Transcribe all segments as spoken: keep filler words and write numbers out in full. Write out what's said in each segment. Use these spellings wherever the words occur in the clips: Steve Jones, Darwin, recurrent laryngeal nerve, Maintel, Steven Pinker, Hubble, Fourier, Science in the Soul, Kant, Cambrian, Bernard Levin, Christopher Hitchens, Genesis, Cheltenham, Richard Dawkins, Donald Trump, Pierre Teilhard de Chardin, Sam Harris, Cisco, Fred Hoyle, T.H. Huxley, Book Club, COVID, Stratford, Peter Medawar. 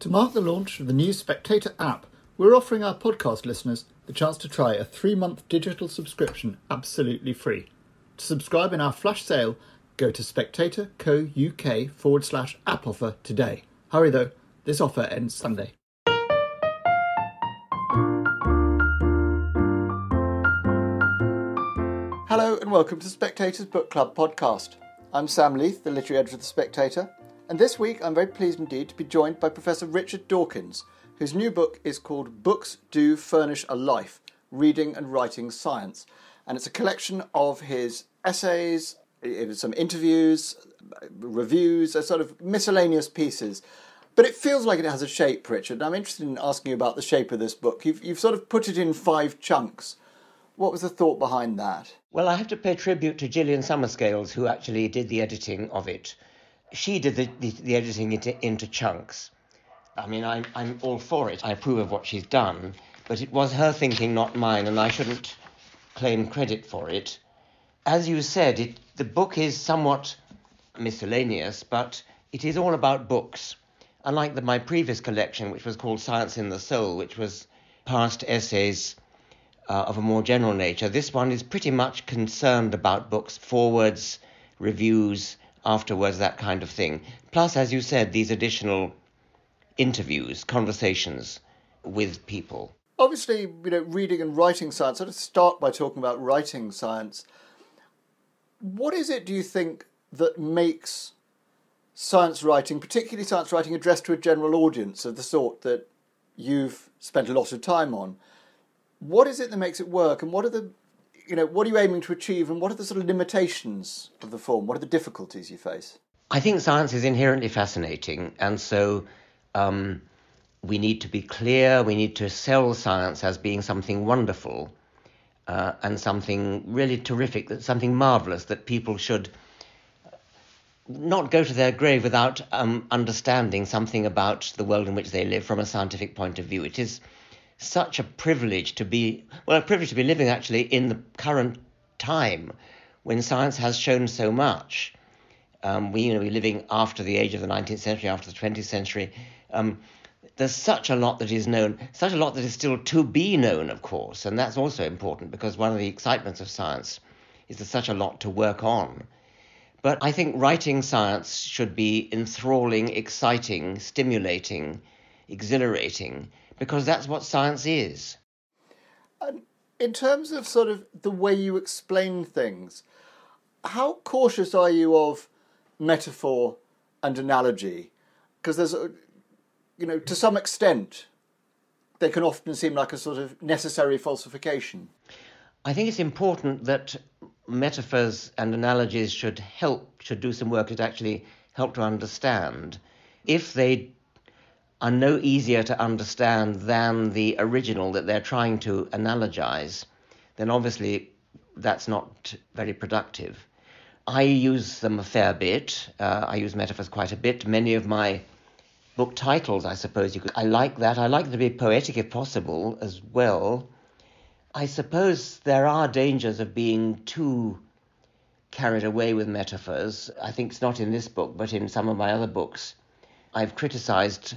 To mark the launch of the new Spectator app, we're offering our podcast listeners the chance to try a three-month digital subscription absolutely free. To subscribe in our flash sale, go to spectator co dot U K forward slash app offer today. Hurry though, this offer ends Sunday. Hello and welcome to Spectator's Book Club podcast. I'm Sam Leith, the literary editor of The Spectator, and this week I'm very pleased indeed to be joined by Professor Richard Dawkins, whose new book is called Books Do Furnish a Life, Reading and Writing Science. And it's a collection of his essays, some interviews, reviews, a sort of miscellaneous pieces. But it feels like it has a shape, Richard. I'm interested in asking you about the shape of this book. You've, you've sort of put it in five chunks. What was the thought behind that? Well, I have to pay tribute to Gillian Somerscales, who actually did the editing of it. She did the, the, the editing into, into chunks. I mean, I'm, I'm all for it. I approve of what she's done, but it was her thinking, not mine, and I shouldn't claim credit for it. As you said, it, the book is somewhat miscellaneous, but it is all about books. Unlike the, my previous collection, which was called Science in the Soul, which was past essays uh, of a more general nature, this one is pretty much concerned about books, forwards, reviews, afterwards, that kind of thing. Plus, as you said, these additional interviews, conversations with people. Obviously, you know, reading and writing science, sort of start by talking about writing science. What is it, do you think, that makes science writing, particularly science writing addressed to a general audience of the sort that you've spent a lot of time on, what is it that makes it work, and what are the, you know, what are you aiming to achieve, and what are the sort of limitations of the form? What are the difficulties you face? I think science is inherently fascinating, and so Um, we need to be clear, we need to sell science as being something wonderful uh, and something really terrific, that something marvellous that people should not go to their grave without um, understanding something about the world in which they live from a scientific point of view. It is such a privilege to be, well, a privilege to be living actually in the current time when science has shown so much. Um, we, you know, we're living after the age of the nineteenth century, after the twentieth century. Um, there's such a lot that is known, such a lot that is still to be known, of course, and that's also important because one of the excitements of science is there's such a lot to work on. But I think writing science should be enthralling, exciting, stimulating, exhilarating, because that's what science is. And in terms of sort of the way you explain things, how cautious are you of metaphor and analogy? Because there's a, you know, to some extent, they can often seem like a sort of necessary falsification. I think it's important that metaphors and analogies should help, should do some work that actually help to understand. If they are no easier to understand than the original that they're trying to analogize, then obviously that's not very productive. I use them a fair bit. Uh, I use metaphors quite a bit. Many of my book titles, I suppose you could. I like that. I like them to be poetic if possible as well. I suppose there are dangers of being too carried away with metaphors. I think it's not in this book, but in some of my other books, I've criticised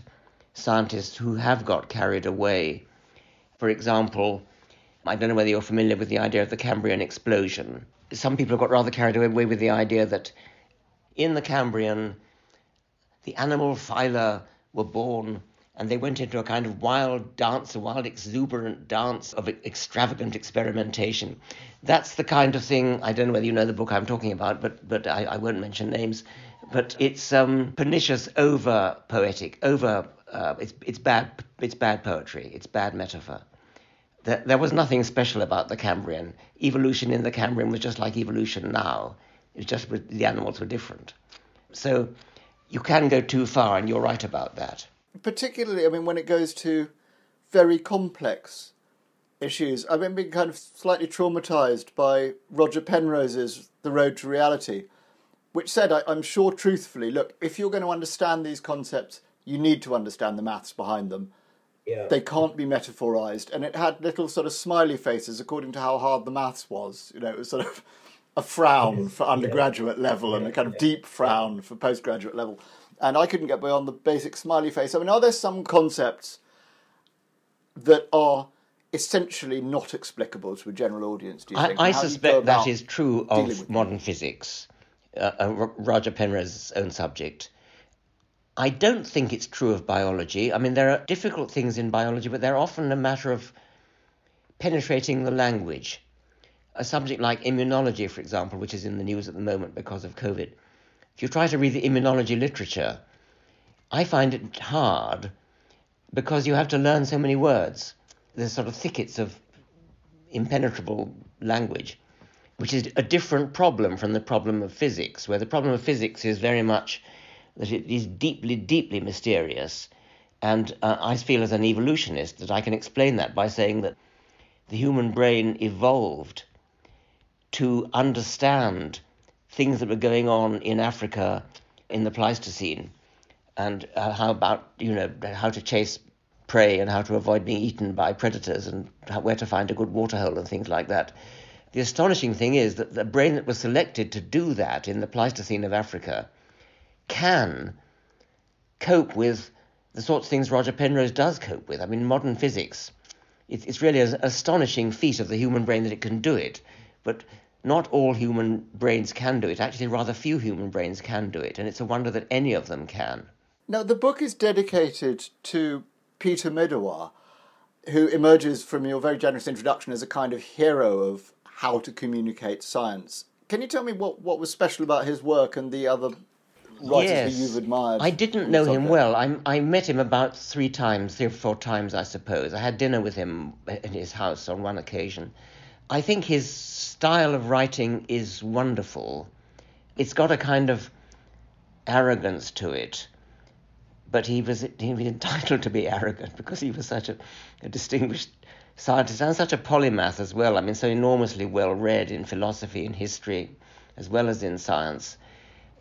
scientists who have got carried away. For example, I don't know whether you're familiar with the idea of the Cambrian explosion. Some people have got rather carried away with the idea that in the Cambrian, the animal phyla were born and they went into a kind of wild dance, a wild exuberant dance of extravagant experimentation. That's the kind of thing, I don't know whether you know the book I'm talking about, but but I, I won't mention names, but it's um, pernicious, over poetic, over, uh, it's, it's, bad, it's bad poetry, it's bad metaphor. There, there was nothing special about the Cambrian. Evolution in the Cambrian was just like evolution now. It was just the animals were different. So you can go too far, and you're right about that. Particularly, I mean, when it goes to very complex issues. I've been being kind of slightly traumatised by Roger Penrose's The Road to Reality, which said, I, I'm sure truthfully, look, if you're going to understand these concepts, you need to understand the maths behind them. Yeah. They can't be metaphorised. And it had little sort of smiley faces according to how hard the maths was. You know, it was sort of a frown for undergraduate yeah. level and yeah. a kind of yeah. deep frown for postgraduate level. And I couldn't get beyond the basic smiley face. I mean, are there some concepts that are essentially not explicable to a general audience, do you think? I, I suspect that is true of modern physics, uh, uh, Roger Penrose's own subject. I don't think it's true of biology. I mean, there are difficult things in biology, but they're often a matter of penetrating the language. A subject like immunology, for example, which is in the news at the moment because of COVID. If you try to read the immunology literature, I find it hard because you have to learn so many words. There's sort of thickets of impenetrable language, which is a different problem from the problem of physics, where the problem of physics is very much that it is deeply, deeply mysterious. And uh, I feel as an evolutionist that I can explain that by saying that the human brain evolved to understand things that were going on in Africa in the Pleistocene, and uh, how about, you know, how to chase prey and how to avoid being eaten by predators and how, where to find a good waterhole and things like that. The astonishing thing is that the brain that was selected to do that in the Pleistocene of Africa can cope with the sorts of things Roger Penrose does cope with. I mean, modern physics, it, it's really an astonishing feat of the human brain that it can do it, but not all human brains can do it. Actually, rather few human brains can do it, and it's a wonder that any of them can. Now, the book is dedicated to Peter Medawar, who emerges from your very generous introduction as a kind of hero of how to communicate science. Can you tell me what, what was special about his work and the other writers yes. who you've admired? I didn't know him well. I, I met him about three times, three or four times, I suppose. I had dinner with him in his house on one occasion. I think his style of writing is wonderful. It's got a kind of arrogance to it, but he was, he was entitled to be arrogant because he was such a, a distinguished scientist and such a polymath as well. I mean, so enormously well-read in philosophy and history as well as in science.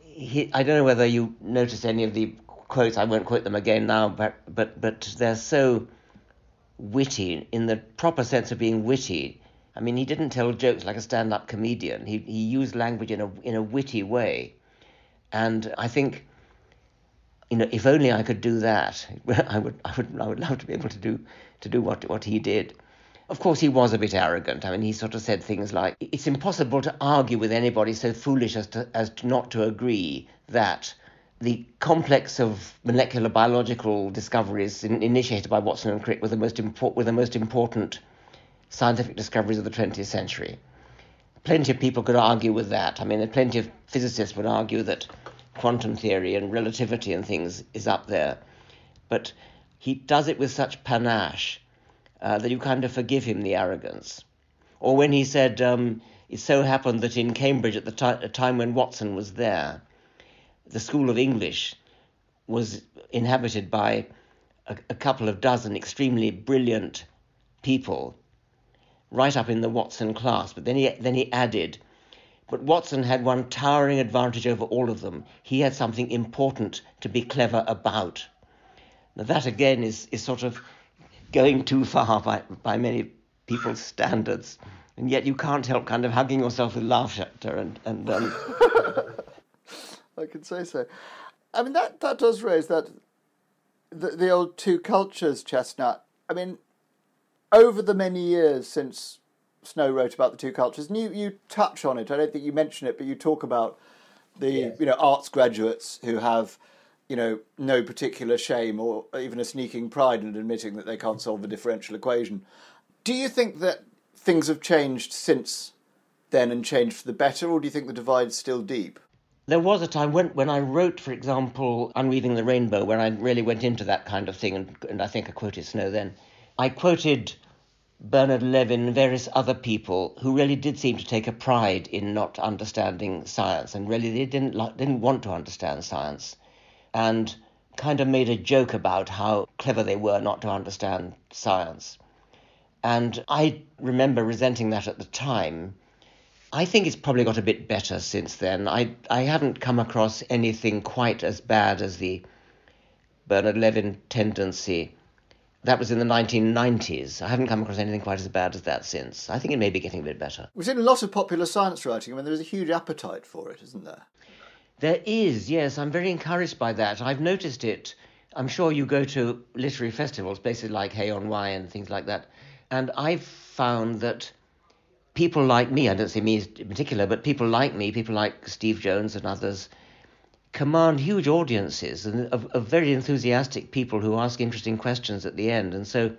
He, I don't know whether you noticed any of the quotes. I won't quote them again now, but but, but they're so witty in the proper sense of being witty. I mean, he didn't tell jokes like a stand-up comedian. He he used language in a in a witty way, and I think, you know, if only I could do that, I would I would I would love to be able to do to do what what he did. Of course, he was a bit arrogant. I mean, he sort of said things like, "It's impossible to argue with anybody so foolish as to as to not to agree that the complex of molecular biological discoveries in, initiated by Watson and Crick were the most import were the most important." scientific discoveries of the twentieth century. Plenty of people could argue with that. I mean, plenty of physicists would argue that quantum theory and relativity and things is up there. But he does it with such panache uh, that you kind of forgive him the arrogance. Or when he said, um, it so happened that in Cambridge at the ti- a time when Watson was there, the School of English was inhabited by a, a couple of dozen extremely brilliant people right up in the Watson class, but then he then he added, but Watson had one towering advantage over all of them. He had something important to be clever about. Now that again is, is sort of going too far by, by many people's standards, and yet you can't help kind of hugging yourself with laughter and... and um... I can say so. I mean, that, that does raise that the, the old two cultures chestnut. I mean, over the many years since Snow wrote about the two cultures, and you, you touch on it, I don't think you mention it, but you talk about the yes. you know arts graduates who have you know no particular shame or even a sneaking pride in admitting that they can't solve a differential equation. Do you think that things have changed since then and changed for the better, or do you think the divide's still deep? There was a time when, when I wrote, for example, Unweaving the Rainbow, when I really went into that kind of thing, and, and I think I quoted Snow then. I quoted Bernard Levin and various other people who really did seem to take a pride in not understanding science, and really they didn't like, didn't want to understand science, and kind of made a joke about how clever they were not to understand science. And I remember resenting that at the time. I think it's probably got a bit better since then. I, I haven't come across anything quite as bad as the Bernard Levin tendency. That was in the nineteen nineties. I haven't come across anything quite as bad as that since. I think it may be getting a bit better. We've seen a lot of popular science writing. I mean, there is a huge appetite for it, isn't there? There is, yes, I'm very encouraged by that. I've noticed it. I'm sure you go to literary festivals, places like Hay-on-Wye and things like that, and I've found that people like me, I don't say me in particular, but people like me, people like Steve Jones and others, command huge audiences and of, of very enthusiastic people who ask interesting questions at the end. And so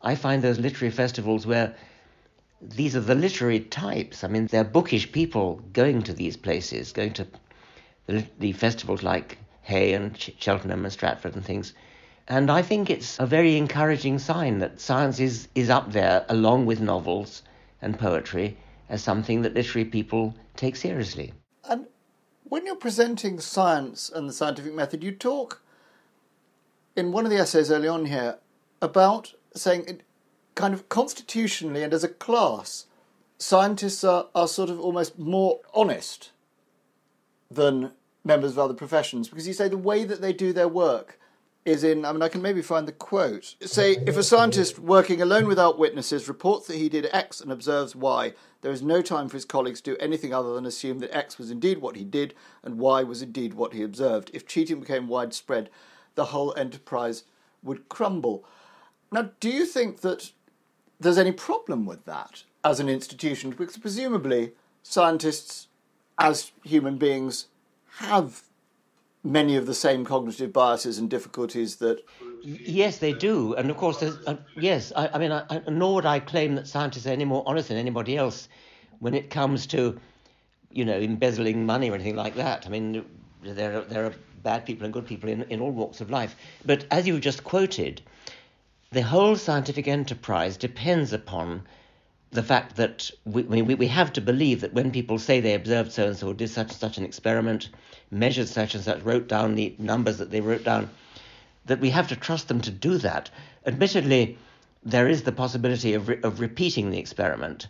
I find those literary festivals where these are the literary types. I mean, they're bookish people going to these places, going to the, the festivals like Hay and Ch- Cheltenham and Stratford and things. And I think it's a very encouraging sign that science is, is up there, along with novels and poetry, as something that literary people take seriously. And when you're presenting science and the scientific method, you talk in one of the essays early on here about saying it kind of constitutionally and as a class, scientists are, are sort of almost more honest than members of other professions, because you say the way that they do their work is in, I mean, I can maybe find the quote. Say, if a scientist working alone without witnesses reports that he did X and observes Y, there is no time for his colleagues to do anything other than assume that X was indeed what he did and Y was indeed what he observed. If cheating became widespread, the whole enterprise would crumble. Now, do you think that there's any problem with that as an institution? Because presumably scientists, as human beings, have many of the same cognitive biases and difficulties that... Yes, they do. And of course, there's, uh, yes, I, I mean, I, I, nor would I claim that scientists are any more honest than anybody else when it comes to, you know, embezzling money or anything like that. I mean, there are, there are bad people and good people in, in all walks of life. But as you just quoted, the whole scientific enterprise depends upon the fact that we, we we have to believe that when people say they observed so-and-so or did such and such an experiment, measured such and such, wrote down the numbers that they wrote down, that we have to trust them to do that. Admittedly, there is the possibility of, re- of repeating the experiment.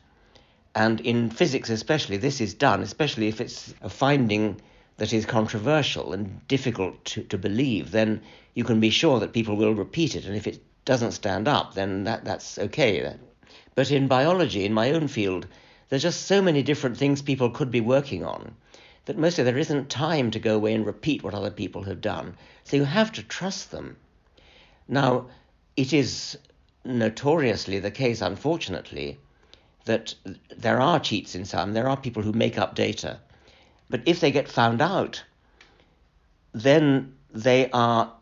And in physics especially, this is done, especially if it's a finding that is controversial and difficult to, to believe, then you can be sure that people will repeat it. And if it doesn't stand up, then that, that's okay then. But in biology, in my own field, there's just so many different things people could be working on that mostly there isn't time to go away and repeat what other people have done. So you have to trust them. Now, it is notoriously the case, unfortunately, that there are cheats in some. There are people who make up data. But if they get found out, then they are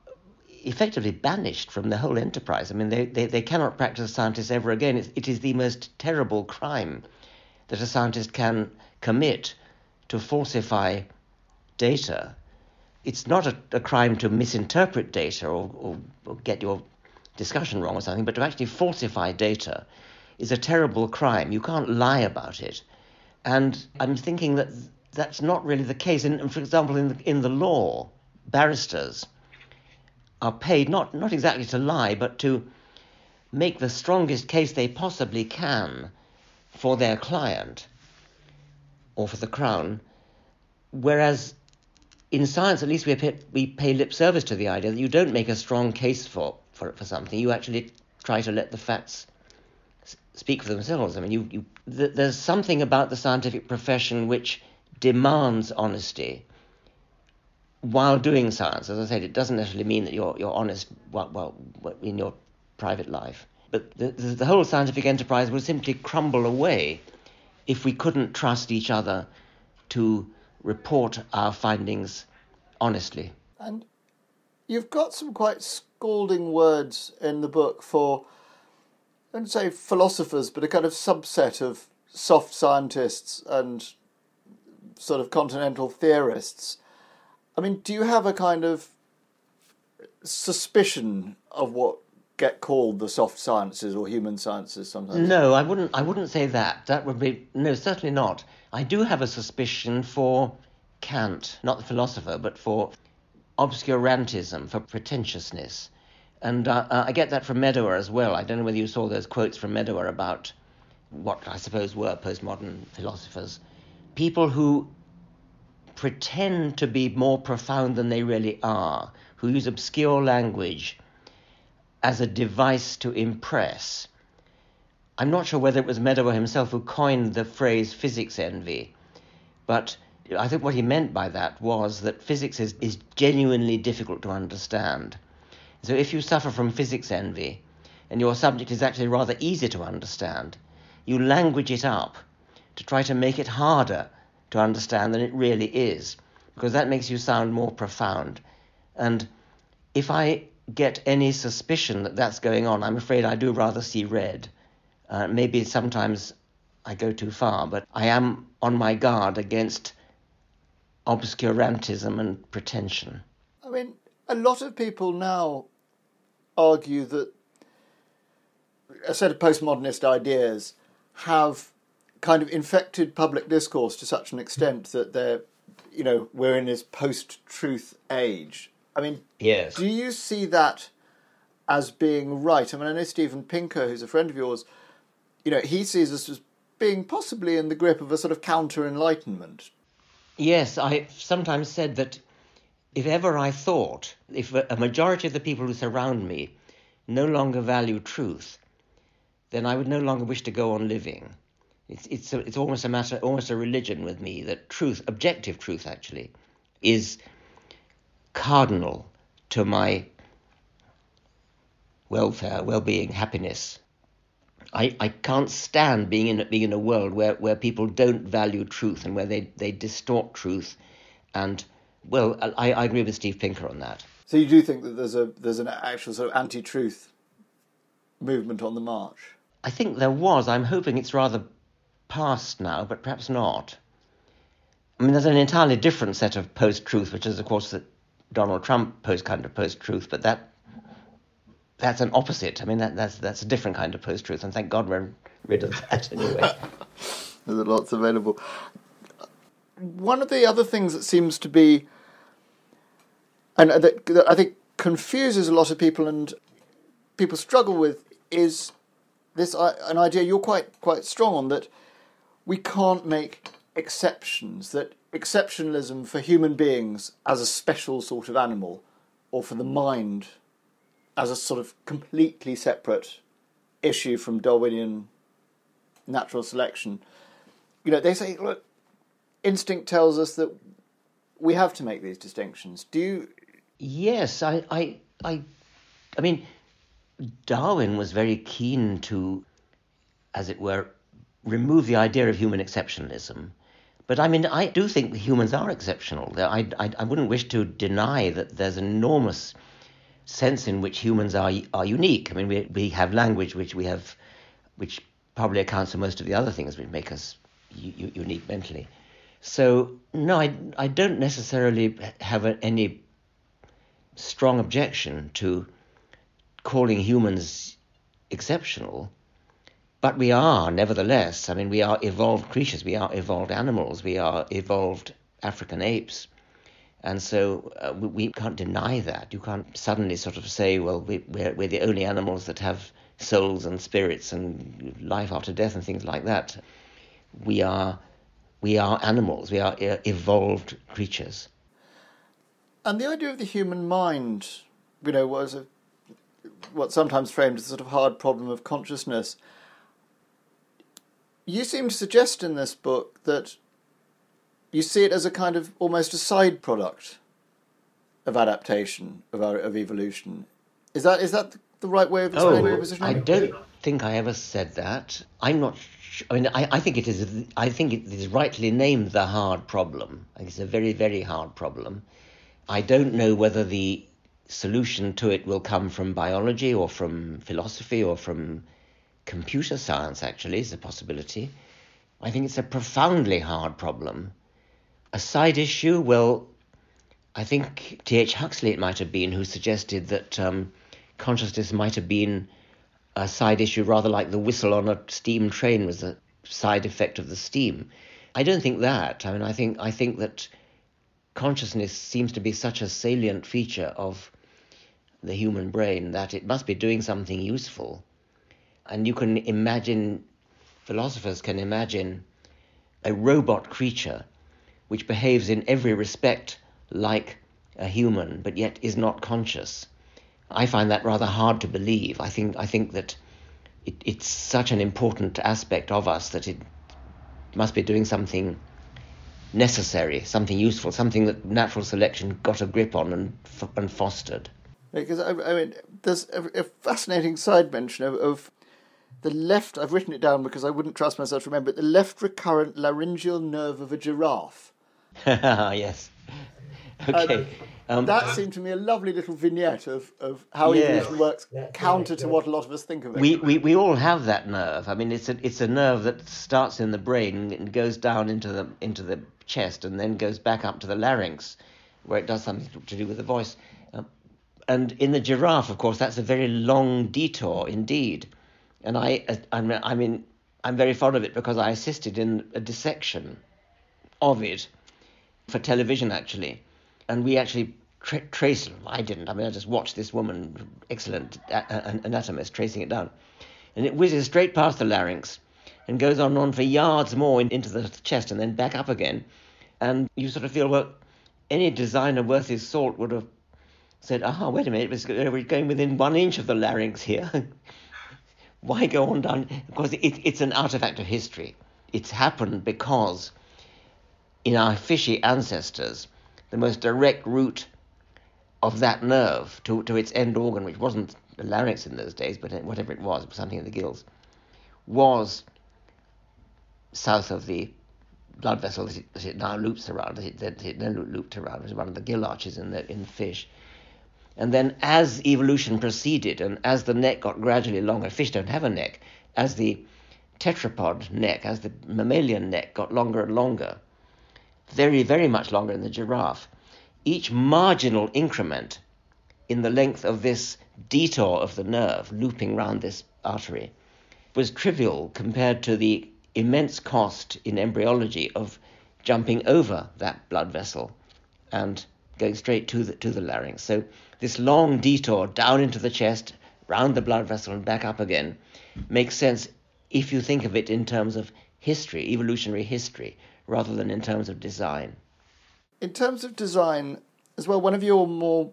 effectively banished from the whole enterprise. I mean, they, they, they cannot practice scientists ever again. It's, it is the most terrible crime that a scientist can commit, to falsify data. It's not a, a crime to misinterpret data or, or, or get your discussion wrong or something, but to actually falsify data is a terrible crime. You can't lie about it. And I'm thinking that that's not really the case. And for example, in the, in the law, barristers are paid not, not exactly to lie, but to make the strongest case they possibly can for their client or for the Crown, whereas in science, at least we pay, we pay lip service to the idea that you don't make a strong case for, for, for something. You actually try to let the facts speak for themselves. I mean, you, you th- there's something about the scientific profession which demands honesty while doing science. As I said, it doesn't necessarily mean that you're you're honest well, well, in your private life. But the, the, the whole scientific enterprise would simply crumble away if we couldn't trust each other to report our findings honestly. And you've got some quite scalding words in the book for, I don't say philosophers, but a kind of subset of soft scientists and sort of continental theorists. I mean, do you have a kind of suspicion of what get called the soft sciences or human sciences sometimes? No, I wouldn't I wouldn't say that. That would be... No, certainly not. I do have a suspicion for Kant, not the philosopher, but for obscurantism, for pretentiousness. And uh, I get that from Medawar as well. I don't know whether you saw those quotes from Medawar about what I suppose were postmodern philosophers. People who pretend to be more profound than they really are, who use obscure language as a device to impress. I'm not sure whether it was Medawar himself who coined the phrase physics envy, but I think what he meant by that was that physics is, is genuinely difficult to understand. So if you suffer from physics envy, and your subject is actually rather easy to understand, you language it up to try to make it harder to understand than it really is, because that makes you sound more profound. And if I get any suspicion that that's going on, I'm afraid I do rather see red. Uh, maybe sometimes I go too far, but I am on my guard against obscurantism and pretension. I mean, a lot of people now argue that a set of postmodernist ideas have kind of infected public discourse to such an extent that they're, you know, we're in this post-truth age. I mean, yes. Do you see that as being right? I mean, I know Steven Pinker, who's a friend of yours, you know, he sees us as being possibly in the grip of a sort of counter-enlightenment. Yes, I've sometimes said that if ever I thought, if a majority of the people who surround me no longer value truth, then I would no longer wish to go on living. It's it's a, it's almost a matter, almost a religion with me, that truth, objective truth actually, is cardinal to my welfare, well-being, happiness. I, I can't stand being in being in a world where, where people don't value truth and where they, they distort truth. And, well, I, I agree with Steve Pinker on that. So you do think that there's a there's an actual sort of anti-truth movement on the march? I think there was. I'm hoping it's rather past now, but perhaps not. I mean, there's an entirely different set of post-truth, which is, of course, the Donald Trump post kind of post-truth, but that that's an opposite. I mean, that, that's that's a different kind of post-truth, and thank God we're rid of that anyway. There's lots available. One of the other things that seems to be, and that, that I think confuses a lot of people and people struggle with, is this uh, an idea you're quite quite strong on, that we can't make exceptions, that exceptionalism for human beings as a special sort of animal, or for the mind as a sort of completely separate issue from Darwinian natural selection. You know, they say, look, instinct tells us that we have to make these distinctions. Do you... Yes, I... I, I, I mean, Darwin was very keen to, as it were, remove the idea of human exceptionalism. But I mean, I do think humans are exceptional. I, I, I wouldn't wish to deny that there's an enormous sense in which humans are are unique. I mean, we we have language, which we have, which probably accounts for most of the other things which make us u- unique mentally. So no, I I don't necessarily have a, any strong objection to calling humans exceptional, but we are nevertheless. I mean, we are evolved creatures. We are evolved animals. We are evolved African apes. And so uh, we, we can't deny that. You can't suddenly sort of say, well, we, we're, we're the only animals that have souls and spirits and life after death and things like that. We are, we are animals. We are evolved creatures. And the idea of the human mind, you know, was a, what's sometimes framed as a sort of hard problem of consciousness. You seem to suggest in this book that you see it as a kind of almost a side product of adaptation, of our, of evolution. Is that is that the right way of explaining your position? I don't think I ever said that. I'm not sure. I mean, I, I think it is. I think it is rightly named the hard problem. I think it's a very, very hard problem. I don't know whether the solution to it will come from biology or from philosophy or from computer science. Actually, is a possibility. I think it's a profoundly hard problem. A side issue, well, I think T H Huxley it might have been who suggested that um, consciousness might have been a side issue, rather like the whistle on a steam train was a side effect of the steam. I don't think that. I mean, I think I think that consciousness seems to be such a salient feature of the human brain that it must be doing something useful. And you can imagine, philosophers can imagine a robot creature which behaves in every respect like a human, but yet is not conscious. I find that rather hard to believe. I think I think that it, it's such an important aspect of us that it must be doing something necessary, something useful, something that natural selection got a grip on and f- and fostered. Because, I, I mean, there's a, a fascinating side mention of, of the left, I've written it down because I wouldn't trust myself to remember it, the left recurrent laryngeal nerve of a giraffe. Yes. Okay. Um, um, that seemed to me a lovely little vignette of, of how yeah. evolution works, yeah, counter yeah, yeah. to what a lot of us think of it. We, we we all have that nerve. I mean, it's a it's a nerve that starts in the brain and goes down into the into the chest and then goes back up to the larynx, where it does something to do with the voice. Um, and in the giraffe, of course, that's a very long detour indeed. And I I'm, I mean I'm very fond of it because I assisted in a dissection of it for television, actually. And we actually tra- traced, I didn't, I mean, I just watched this woman, excellent a- anatomist, tracing it down. And it whizzes straight past the larynx and goes on and on for yards more in, into the chest and then back up again. And you sort of feel, well, any designer worth his salt would have said, aha, wait a minute, we're going within one inch of the larynx here. Why go on down? Because it, it's an artifact of history. It's happened because in our fishy ancestors, the most direct route of that nerve to, to its end organ, which wasn't the larynx in those days, but whatever it was, it was something in the gills, was south of the blood vessel that it, that it now loops around, that it, that it then looped around, was one of the gill arches in the, in the fish. And then as evolution proceeded, and as the neck got gradually longer, fish don't have a neck, as the tetrapod neck, as the mammalian neck got longer and longer, very, very much longer in the giraffe, each marginal increment in the length of this detour of the nerve looping round this artery was trivial compared to the immense cost in embryology of jumping over that blood vessel and going straight to the, to the larynx. So this long detour down into the chest, round the blood vessel and back up again makes sense if you think of it in terms of history, evolutionary history, rather than in terms of design. In terms of design, as well, one of your more,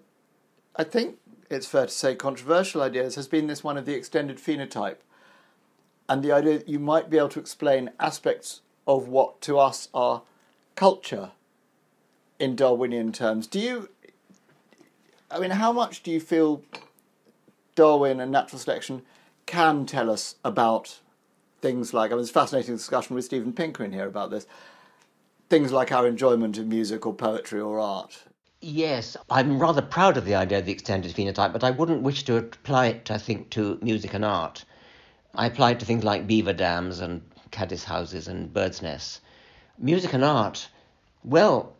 I think it's fair to say, controversial ideas has been this one of the extended phenotype, and the idea that you might be able to explain aspects of what to us are culture in Darwinian terms. Do you, I mean, how much do you feel Darwin and natural selection can tell us about things like, I mean, it's a fascinating discussion with Steven Pinker in here about this, things like our enjoyment of music or poetry or art? Yes, I'm rather proud of the idea of the extended phenotype, but I wouldn't wish to apply it, I think, to music and art. I apply it to things like beaver dams and caddis houses and birds' nests. Music and art, well,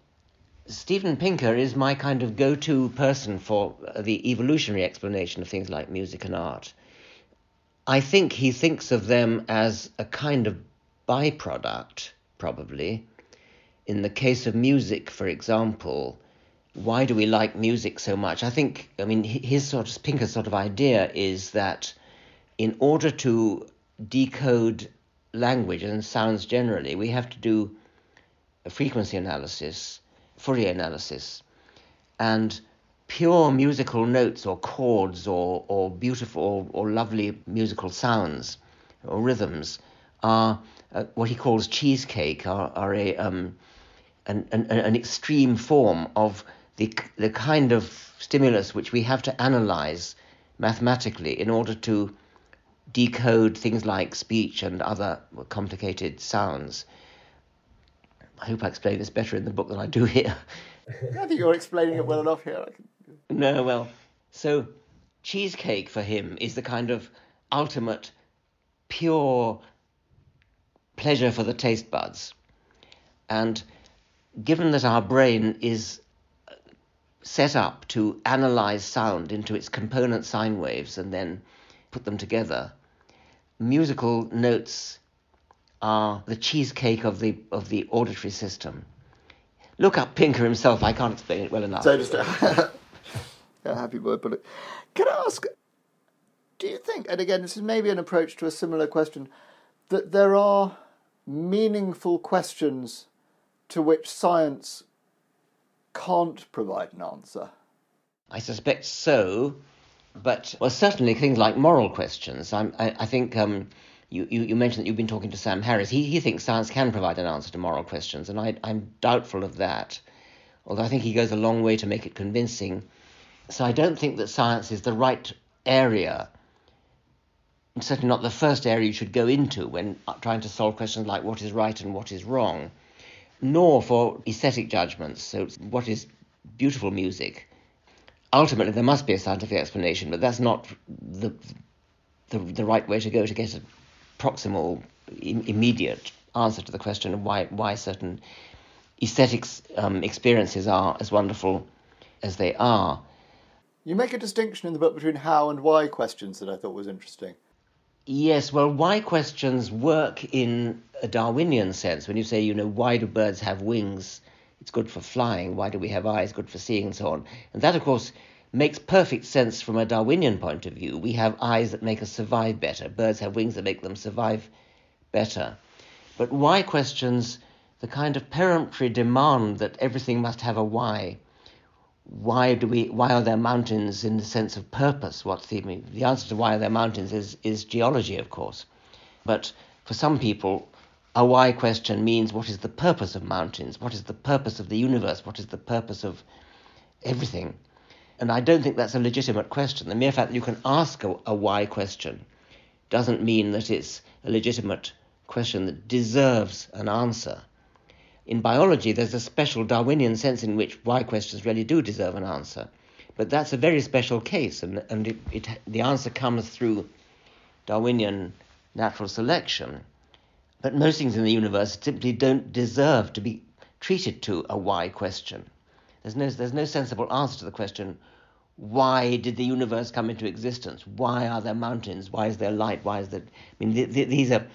Steven Pinker is my kind of go-to person for the evolutionary explanation of things like music and art. I think he thinks of them as a kind of byproduct, probably. In the case of music, for example, why do we like music so much? I think, I mean, his sort of, Pinker's sort of idea is that in order to decode language and sounds generally, we have to do a frequency analysis, Fourier analysis, and pure musical notes or chords or, or beautiful or, or lovely musical sounds or rhythms are uh, what he calls cheesecake, are, are a... Um, An, an, an extreme form of the the kind of stimulus which we have to analyze mathematically in order to decode things like speech and other complicated sounds. I hope I explain this better in the book than I do here. I think you're explaining it well enough here. I can... No, well, so cheesecake for him is the kind of ultimate pure pleasure for the taste buds. And given that our brain is set up to analyze sound into its component sine waves and then put them together, musical notes are the cheesecake of the of the auditory system. Look up Pinker himself, I can't explain it well enough. So just a, a happy word bullet. Can I ask, do you think, and again this is maybe an approach to a similar question, that there are meaningful questions to which science can't provide an answer? I suspect so, but well, certainly things like moral questions. I'm, I, I think um, you, you, you mentioned that you've been talking to Sam Harris. He he thinks science can provide an answer to moral questions, and I, I'm doubtful of that, although I think he goes a long way to make it convincing. So I don't think that science is the right area, certainly not the first area you should go into when trying to solve questions like what is right and what is wrong, nor for aesthetic judgments, so what is beautiful music. Ultimately, there must be a scientific explanation, but that's not the the, the right way to go to get a proximal, im- immediate answer to the question of why, why certain aesthetic um, experiences are as wonderful as they are. You make a distinction in the book between how and why questions that I thought was interesting. Yes, well, why questions work in a Darwinian sense. When you say, you know, why do birds have wings? It's good for flying. Why do we have eyes? Good for seeing, and so on. And that, of course, makes perfect sense from a Darwinian point of view. We have eyes that make us survive better. Birds have wings that make them survive better. But why questions the kind of peremptory demand that everything must have a why. Why do we? Why are there mountains in the sense of purpose? What's the, I mean, the answer to why are there mountains is, is geology, of course. But for some people, a why question means what is the purpose of mountains? What is the purpose of the universe? What is the purpose of everything? And I don't think that's a legitimate question. The mere fact that you can ask a, a why question doesn't mean that it's a legitimate question that deserves an answer. In biology, there's a special Darwinian sense in which why questions really do deserve an answer. But that's a very special case, and, and it, it, the answer comes through Darwinian natural selection. But most things in the universe simply don't deserve to be treated to a why question. There's no, there's no sensible answer to the question, why did the universe come into existence? Why are there mountains? Why is there light? Why is there... I mean, th- th- these are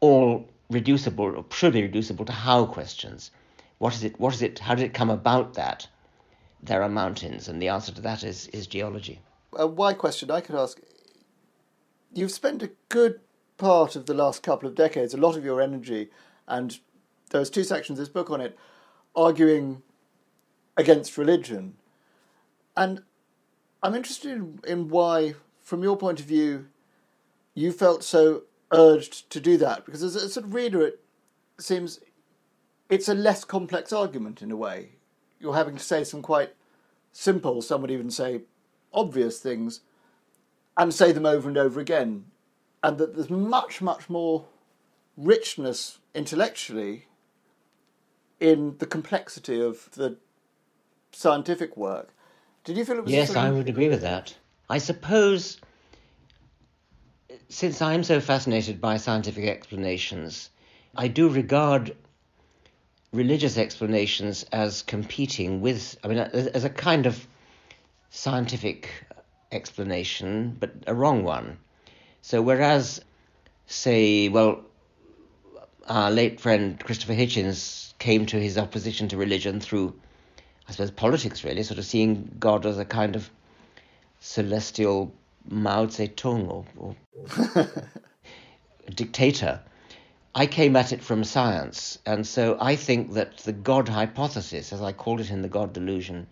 all... reducible, or should be reducible, to how questions. What is it, what is it, how did it come about that there are mountains? And the answer to that is, is geology. A why question I could ask, you've spent a good part of the last couple of decades, a lot of your energy, and there's two sections of this book on it, arguing against religion. And I'm interested in, in why, from your point of view, you felt so urged to do that, because as a sort of reader it seems it's a less complex argument in a way. You're having to say some quite simple, some would even say obvious things, and say them over and over again, and that there's much, much more richness intellectually in the complexity of the scientific work. Did you feel it was... Yes, I would agree with that. I suppose... Since I'm so fascinated by scientific explanations, I do regard religious explanations as competing with, I mean, as a kind of scientific explanation, but a wrong one. So whereas, say, well, our late friend Christopher Hitchens came to his opposition to religion through, I suppose, politics, really, sort of seeing God as a kind of celestial Mao Zedong or, or a dictator. I came at it from science, and so I think that the God hypothesis, as I called it in The God Delusion,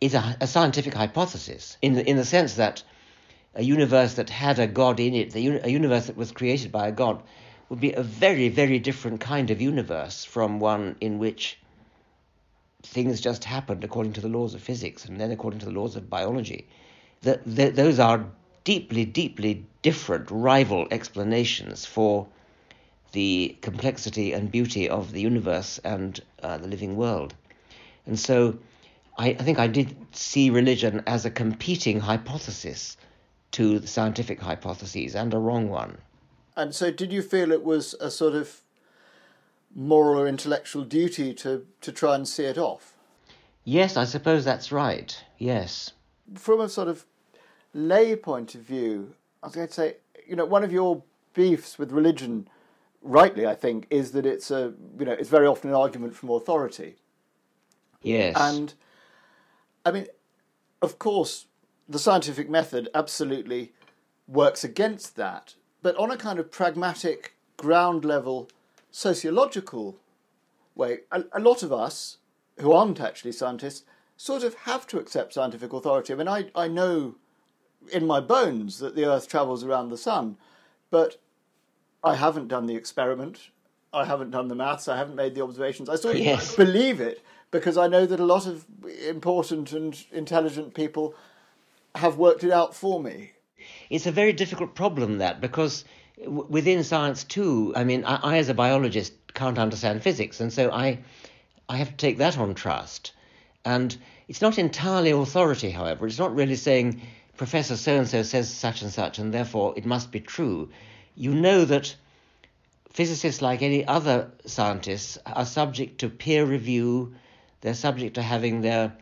is a, a scientific hypothesis in the in the sense that a universe that had a God in it, the un, a universe that was created by a God, would be a very, very different kind of universe from one in which things just happened according to the laws of physics and then according to the laws of biology. That those are deeply, deeply different, rival explanations for the complexity and beauty of the universe and uh, the living world. And so I, I think I did see religion as a competing hypothesis to the scientific hypotheses, and a wrong one. And so did you feel it was a sort of moral or intellectual duty to, to try and see it off? Yes, I suppose that's right, yes. From a sort of lay point of view, I was going to say, you know, one of your beefs with religion, rightly, I think, is that it's a, you know, it's very often an argument from authority. Yes. And, I mean, of course, the scientific method absolutely works against that, but on a kind of pragmatic, ground-level, sociological way, a, a lot of us, who aren't actually scientists, sort of have to accept scientific authority. I mean, I, I know in my bones that the Earth travels around the sun, but I haven't done the experiment, I haven't done the maths, I haven't made the observations. I sort of yes. believe it because I know that a lot of important and intelligent people have worked it out for me. It's a very difficult problem, that, because w- within science too, I mean, I, I as a biologist can't understand physics, and so I, I have to take that on trust. And it's not entirely authority, however. It's not really saying Professor so-and-so says such and such, and therefore it must be true. You know that physicists, like any other scientists, are subject to peer review. They're subject to having their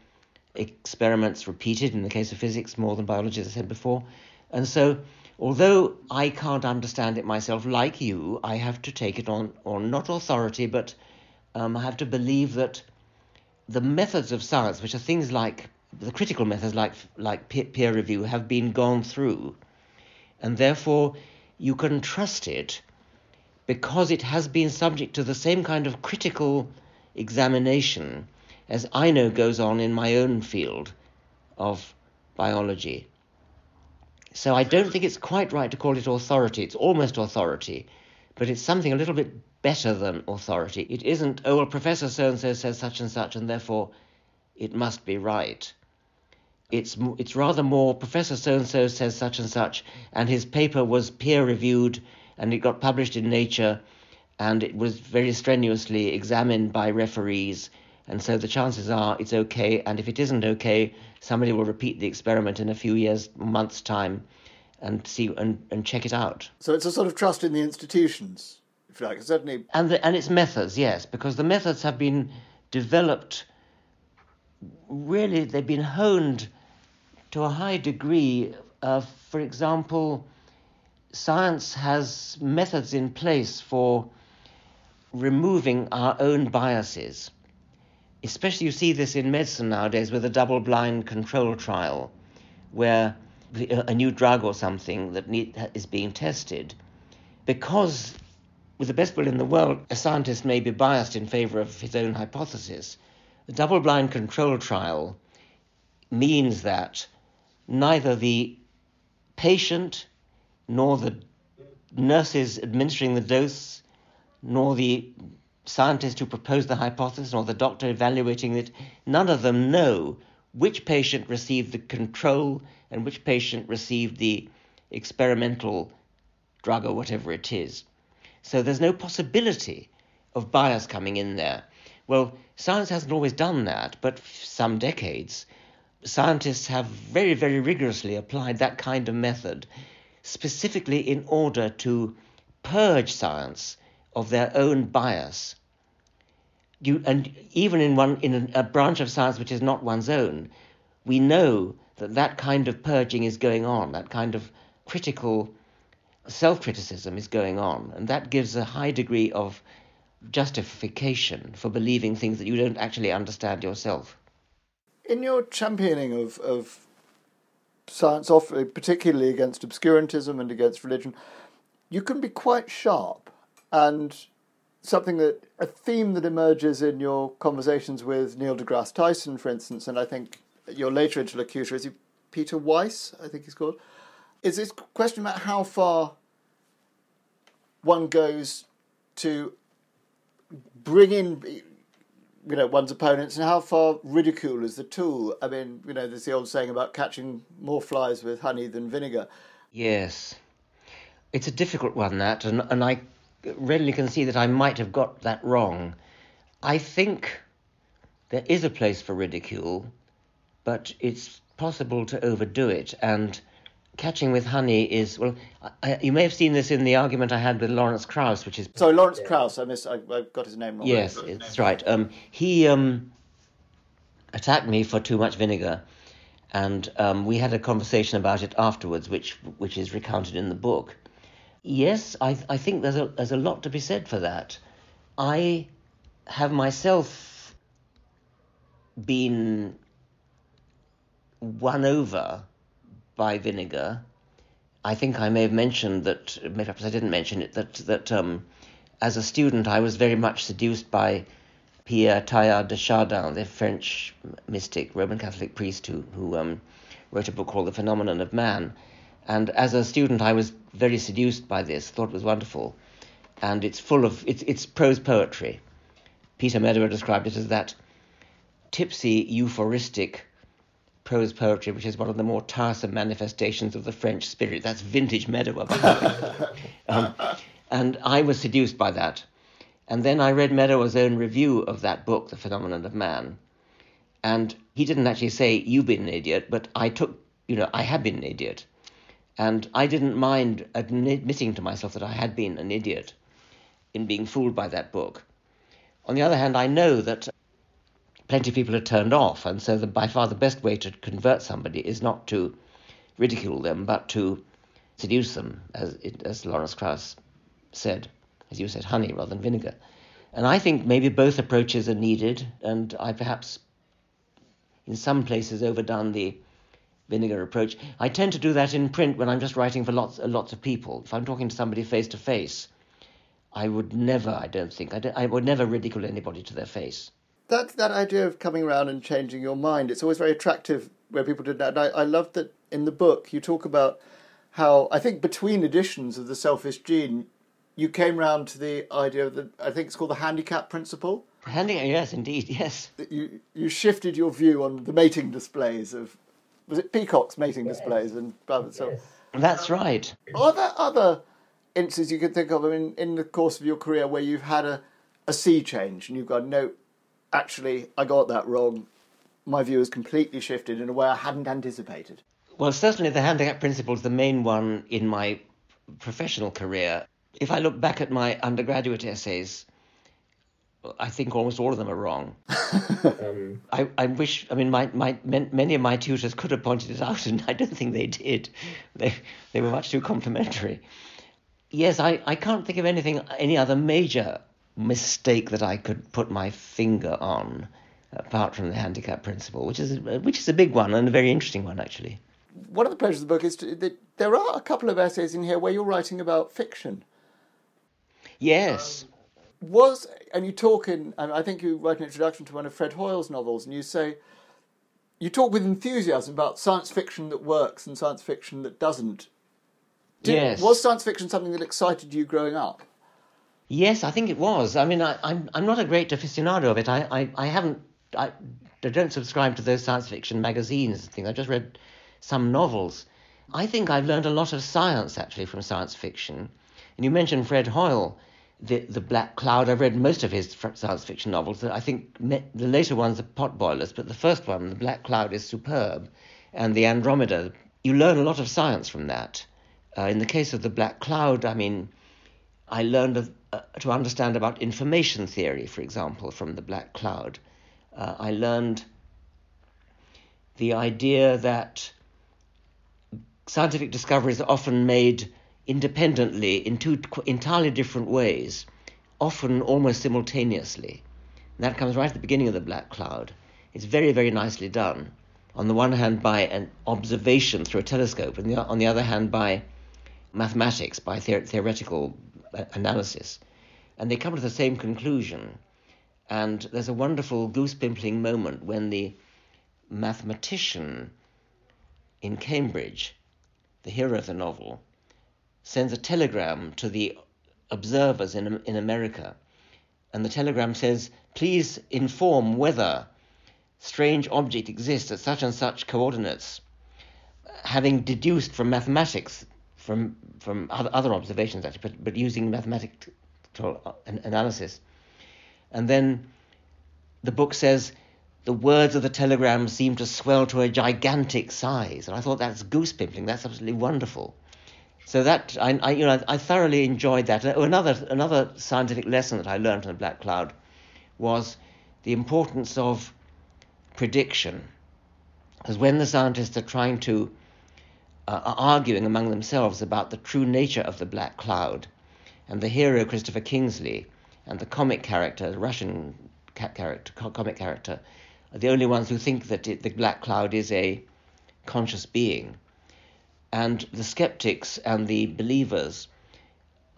experiments repeated, in the case of physics, more than biology, as I said before. And so, although I can't understand it myself like you, I have to take it on, or not authority, but um, I have to believe that the methods of science, which are things like the critical methods like like peer, peer review, have been gone through. And therefore, you can trust it because it has been subject to the same kind of critical examination as I know goes on in my own field of biology. So I don't think it's quite right to call it authority. It's almost authority, but it's something a little bit better than authority. It isn't, oh, well, Professor so-and-so says such and such, and therefore it must be right. It's it's rather more, Professor so-and-so says such and such, and his paper was peer-reviewed, and it got published in Nature, and it was very strenuously examined by referees, and so the chances are it's okay, and if it isn't okay, somebody will repeat the experiment in a few years, months' time, and see and, and check it out. So it's a sort of trust in the institutions, if you like, certainly. And the, and its methods, yes, because the methods have been developed, really, they've been honed to a high degree. Uh, for example, science has methods in place for removing our own biases. Especially you see this in medicine nowadays with a double-blind control trial where a new drug or something that need, is being tested. Because with the best will in the world, a scientist may be biased in favor of his own hypothesis. The double-blind control trial means that neither the patient nor the nurses administering the dose nor the scientist who proposed the hypothesis, or the doctor evaluating it, none of them know which patient received the control and which patient received the experimental drug or whatever it is. So there's no possibility of bias coming in there. Well, science hasn't always done that, but for some decades, scientists have very, very rigorously applied that kind of method, specifically in order to purge science of their own bias. You, and even in one in a branch of science which is not one's own, we know that that kind of purging is going on, that kind of critical self-criticism is going on, and that gives a high degree of justification for believing things that you don't actually understand yourself. In your championing of, of science, particularly against obscurantism and against religion, you can be quite sharp. And something that, a theme that emerges in your conversations with Neil deGrasse Tyson, for instance, and I think your later interlocutor, is he Peter Weiss, I think he's called, is this question about how far one goes to bring in, you know, one's opponents, and how far ridicule is the tool. I mean, you know, there's the old saying about catching more flies with honey than vinegar. Yes. It's a difficult one, that, and, and I readily can see that I might have got that wrong. I think there is a place for ridicule, but it's possible to overdo it. And catching with honey is, well, I, you may have seen this in the argument I had with Lawrence Krauss, which is... So Lawrence Krauss, I missed, I, I got his name wrong. Yes, that's right. Um, he um, attacked me for too much vinegar, and um, we had a conversation about it afterwards, which which is recounted in the book. Yes, I, th- I think there's a, there's a lot to be said for that. I have myself been won over by vinegar. I think I may have mentioned that, perhaps I didn't mention it, that, that um, as a student I was very much seduced by Pierre Teilhard de Chardin, the French mystic, Roman Catholic priest who, who um, wrote a book called The Phenomenon of Man. And as a student, I was very seduced by this, thought it was wonderful. and it's full of, it's, it's prose poetry. Peter Medawar described it as that tipsy, euphoristic prose poetry, which is one of the more tiresome manifestations of the French spirit. That's vintage Medawar, by the way. Um, and I was seduced by that. And then I read Medawar's own review of that book, The Phenomenon of Man. And he didn't actually say, you've been an idiot, but I took, you know, I had been an idiot. And I didn't mind admitting to myself that I had been an idiot in being fooled by that book. On the other hand, I know that plenty of people are turned off, and so the, by far the best way to convert somebody is not to ridicule them, but to seduce them, as, it, as Lawrence Krauss said, as you said, honey rather than vinegar. And I think maybe both approaches are needed, and I perhaps in some places overdone the vinegar approach. I tend to do that in print when I'm just writing for lots lots of people. If I'm talking to somebody face to face, I would never, I don't think, I, don't, I would never ridicule anybody to their face. That that idea of coming around and changing your mind, it's always very attractive where people did that. And I, I love that in the book you talk about how, I think between editions of The Selfish Gene, you came round to the idea of the, I think it's called the handicap principle. Handicap, yes, indeed, yes. You, you shifted your view on the mating displays of, was it peacocks mating yes. displays and blah, blah, blah. Yes. That's right. Are there other instances you could think of, I mean, in the course of your career where you've had a, a sea change and you've gone, no, actually, I got that wrong. My view has completely shifted in a way I hadn't anticipated. Well, certainly the handicap principle is the main one in my professional career. If I look back at my undergraduate essays, I think almost all of them are wrong. um, I, I wish, I mean, my, my, many of my tutors could have pointed it out, and I don't think they did. They, they were much too complimentary. Yes, I, I can't think of anything, any other major mistake that I could put my finger on, apart from the handicap principle, which is which is a big one and a very interesting one, actually. One of the pleasures of the book is to, that there are a couple of essays in here where you're writing about fiction. Yes. Um, was, and you talk in, and I think you write an introduction to one of Fred Hoyle's novels, and you say, you talk with enthusiasm about science fiction that works and science fiction that doesn't. Did, yes. Was science fiction something that excited you growing up? Yes, I think it was. I mean, I, I'm I'm not a great aficionado of it. I, I, I haven't, I, I don't subscribe to those science fiction magazines and things. I just read some novels. I think I've learned a lot of science, actually, from science fiction. And you mentioned Fred Hoyle, the, the Black Cloud. I've read most of his science fiction novels. I think me, the later ones are potboilers, but the first one, The Black Cloud, is superb. And The Andromeda, you learn a lot of science from that. Uh, in the case of The Black Cloud, I mean, I learned of, uh, to understand about information theory, for example, from The Black Cloud. Uh, I learned the idea that scientific discoveries are often made independently in two entirely different ways, often almost simultaneously. And that comes right at the beginning of The Black Cloud. It's very, very nicely done. On the one hand, by an observation through a telescope, and the, on the other hand, by mathematics, by the- theoretical analysis, and they come to the same conclusion. And there's a wonderful goose-pimpling moment when the mathematician in Cambridge, the hero of the novel, sends a telegram to the observers in, in America, and the telegram says, please inform whether strange object exists at such and such coordinates, having deduced from mathematics, from from other, other observations, actually, but, but using mathematical analysis. And then the book says, the words of the telegram seem to swell to a gigantic size. And I thought, that's goose-pimpling. That's absolutely wonderful. So that, I, I you know, I, I thoroughly enjoyed that. Another, another scientific lesson that I learned from The Black Cloud was the importance of prediction. Because when the scientists are trying to Uh, are arguing among themselves about the true nature of the Black Cloud, and the hero Christopher Kingsley and the comic character, the Russian ca- character, co- comic character, are the only ones who think that it, the Black Cloud is a conscious being. And the skeptics and the believers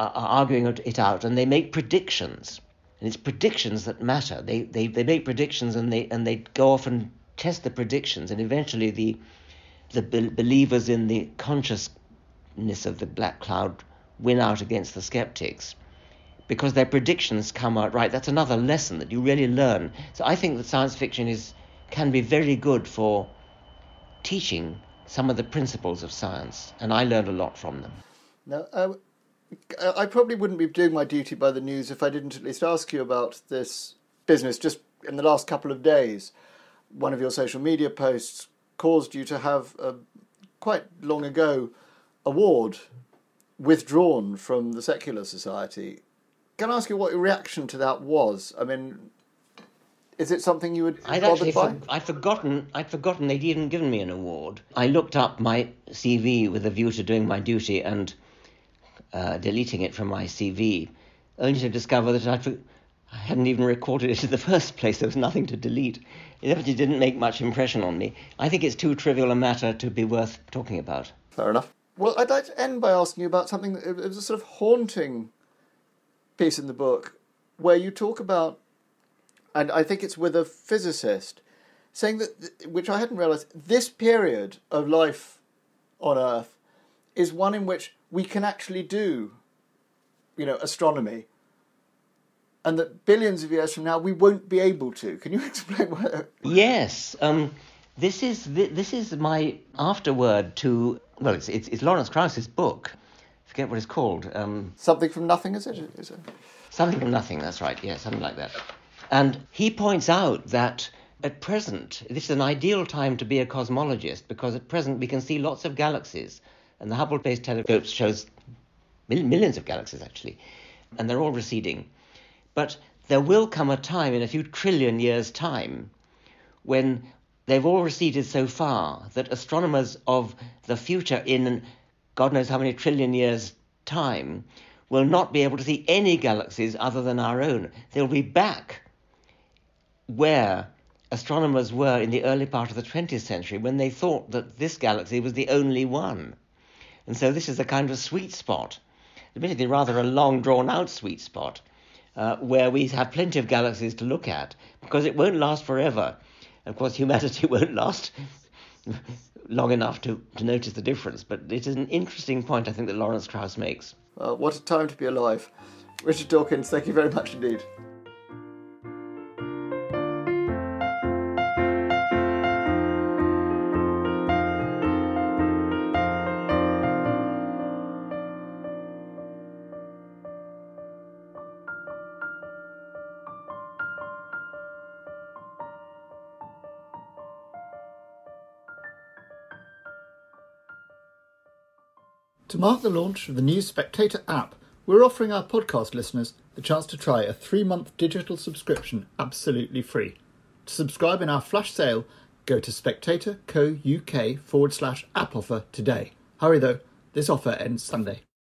are, are arguing it out, and they make predictions. And it's predictions that matter. They they, they make predictions, and they and they go off and test the predictions, and eventually the The be- believers in the consciousness of the Black Cloud win out against the skeptics. because their predictions come out right. That's another lesson that you really learn. So I think that science fiction is can be very good for teaching some of the principles of science, and I learned a lot from them. Now, I, I probably wouldn't be doing my duty by the news if I didn't at least ask you about this business. Just in the last couple of days, one of your social media posts caused you to have a quite long ago award withdrawn from the Secular Society. Can I ask you what your reaction to that was? I mean, is it something you would I'd actually for, I'd forgotten I'd forgotten they'd even given me an award. I looked up my C V with a view to doing my duty and uh, deleting it from my C V, only to discover that I'd, I hadn't even recorded it in the first place. There was nothing to delete. It actually didn't make much impression on me. I think it's too trivial a matter to be worth talking about. Fair enough. Well, I'd like to end by asking you about something. It was a sort of haunting piece in the book where you talk about, and I think it's with a physicist, saying that, which I hadn't realised, this period of life on Earth is one in which we can actually do, you know, astronomy, and that billions of years from now we won't be able to. Can you explain why? Yes. Um, this is this is my afterword to... Well, it's, it's, it's Lawrence Krauss's book. I forget what it's called. Um, Something from Nothing, is it? Is it? Something from Nothing, that's right. Yeah, something like that. And he points out that at present, this is an ideal time to be a cosmologist, because at present we can see lots of galaxies. And the Hubble Space Telescope shows mil- millions of galaxies, actually. And they're all receding. But there will come a time in a few trillion years' time when they've all receded so far that astronomers of the future in God knows how many trillion years' time will not be able to see any galaxies other than our own. They'll be back where astronomers were in the early part of the twentieth century when they thought that this galaxy was the only one. And so this is a kind of sweet spot, admittedly rather a long, drawn-out sweet spot, uh, where we have plenty of galaxies to look at, because it won't last forever. Of course, humanity won't last long enough to, to notice the difference, but it is an interesting point, I think, that Lawrence Krauss makes. Well, what a time to be alive. Richard Dawkins, thank you very much indeed. To mark the launch of the new Spectator app, we're offering our podcast listeners the chance to try a three-month digital subscription absolutely free. To subscribe in our flash sale, go to spectator dot co dot U K forward slash app offer today. Hurry though, this offer ends Sunday.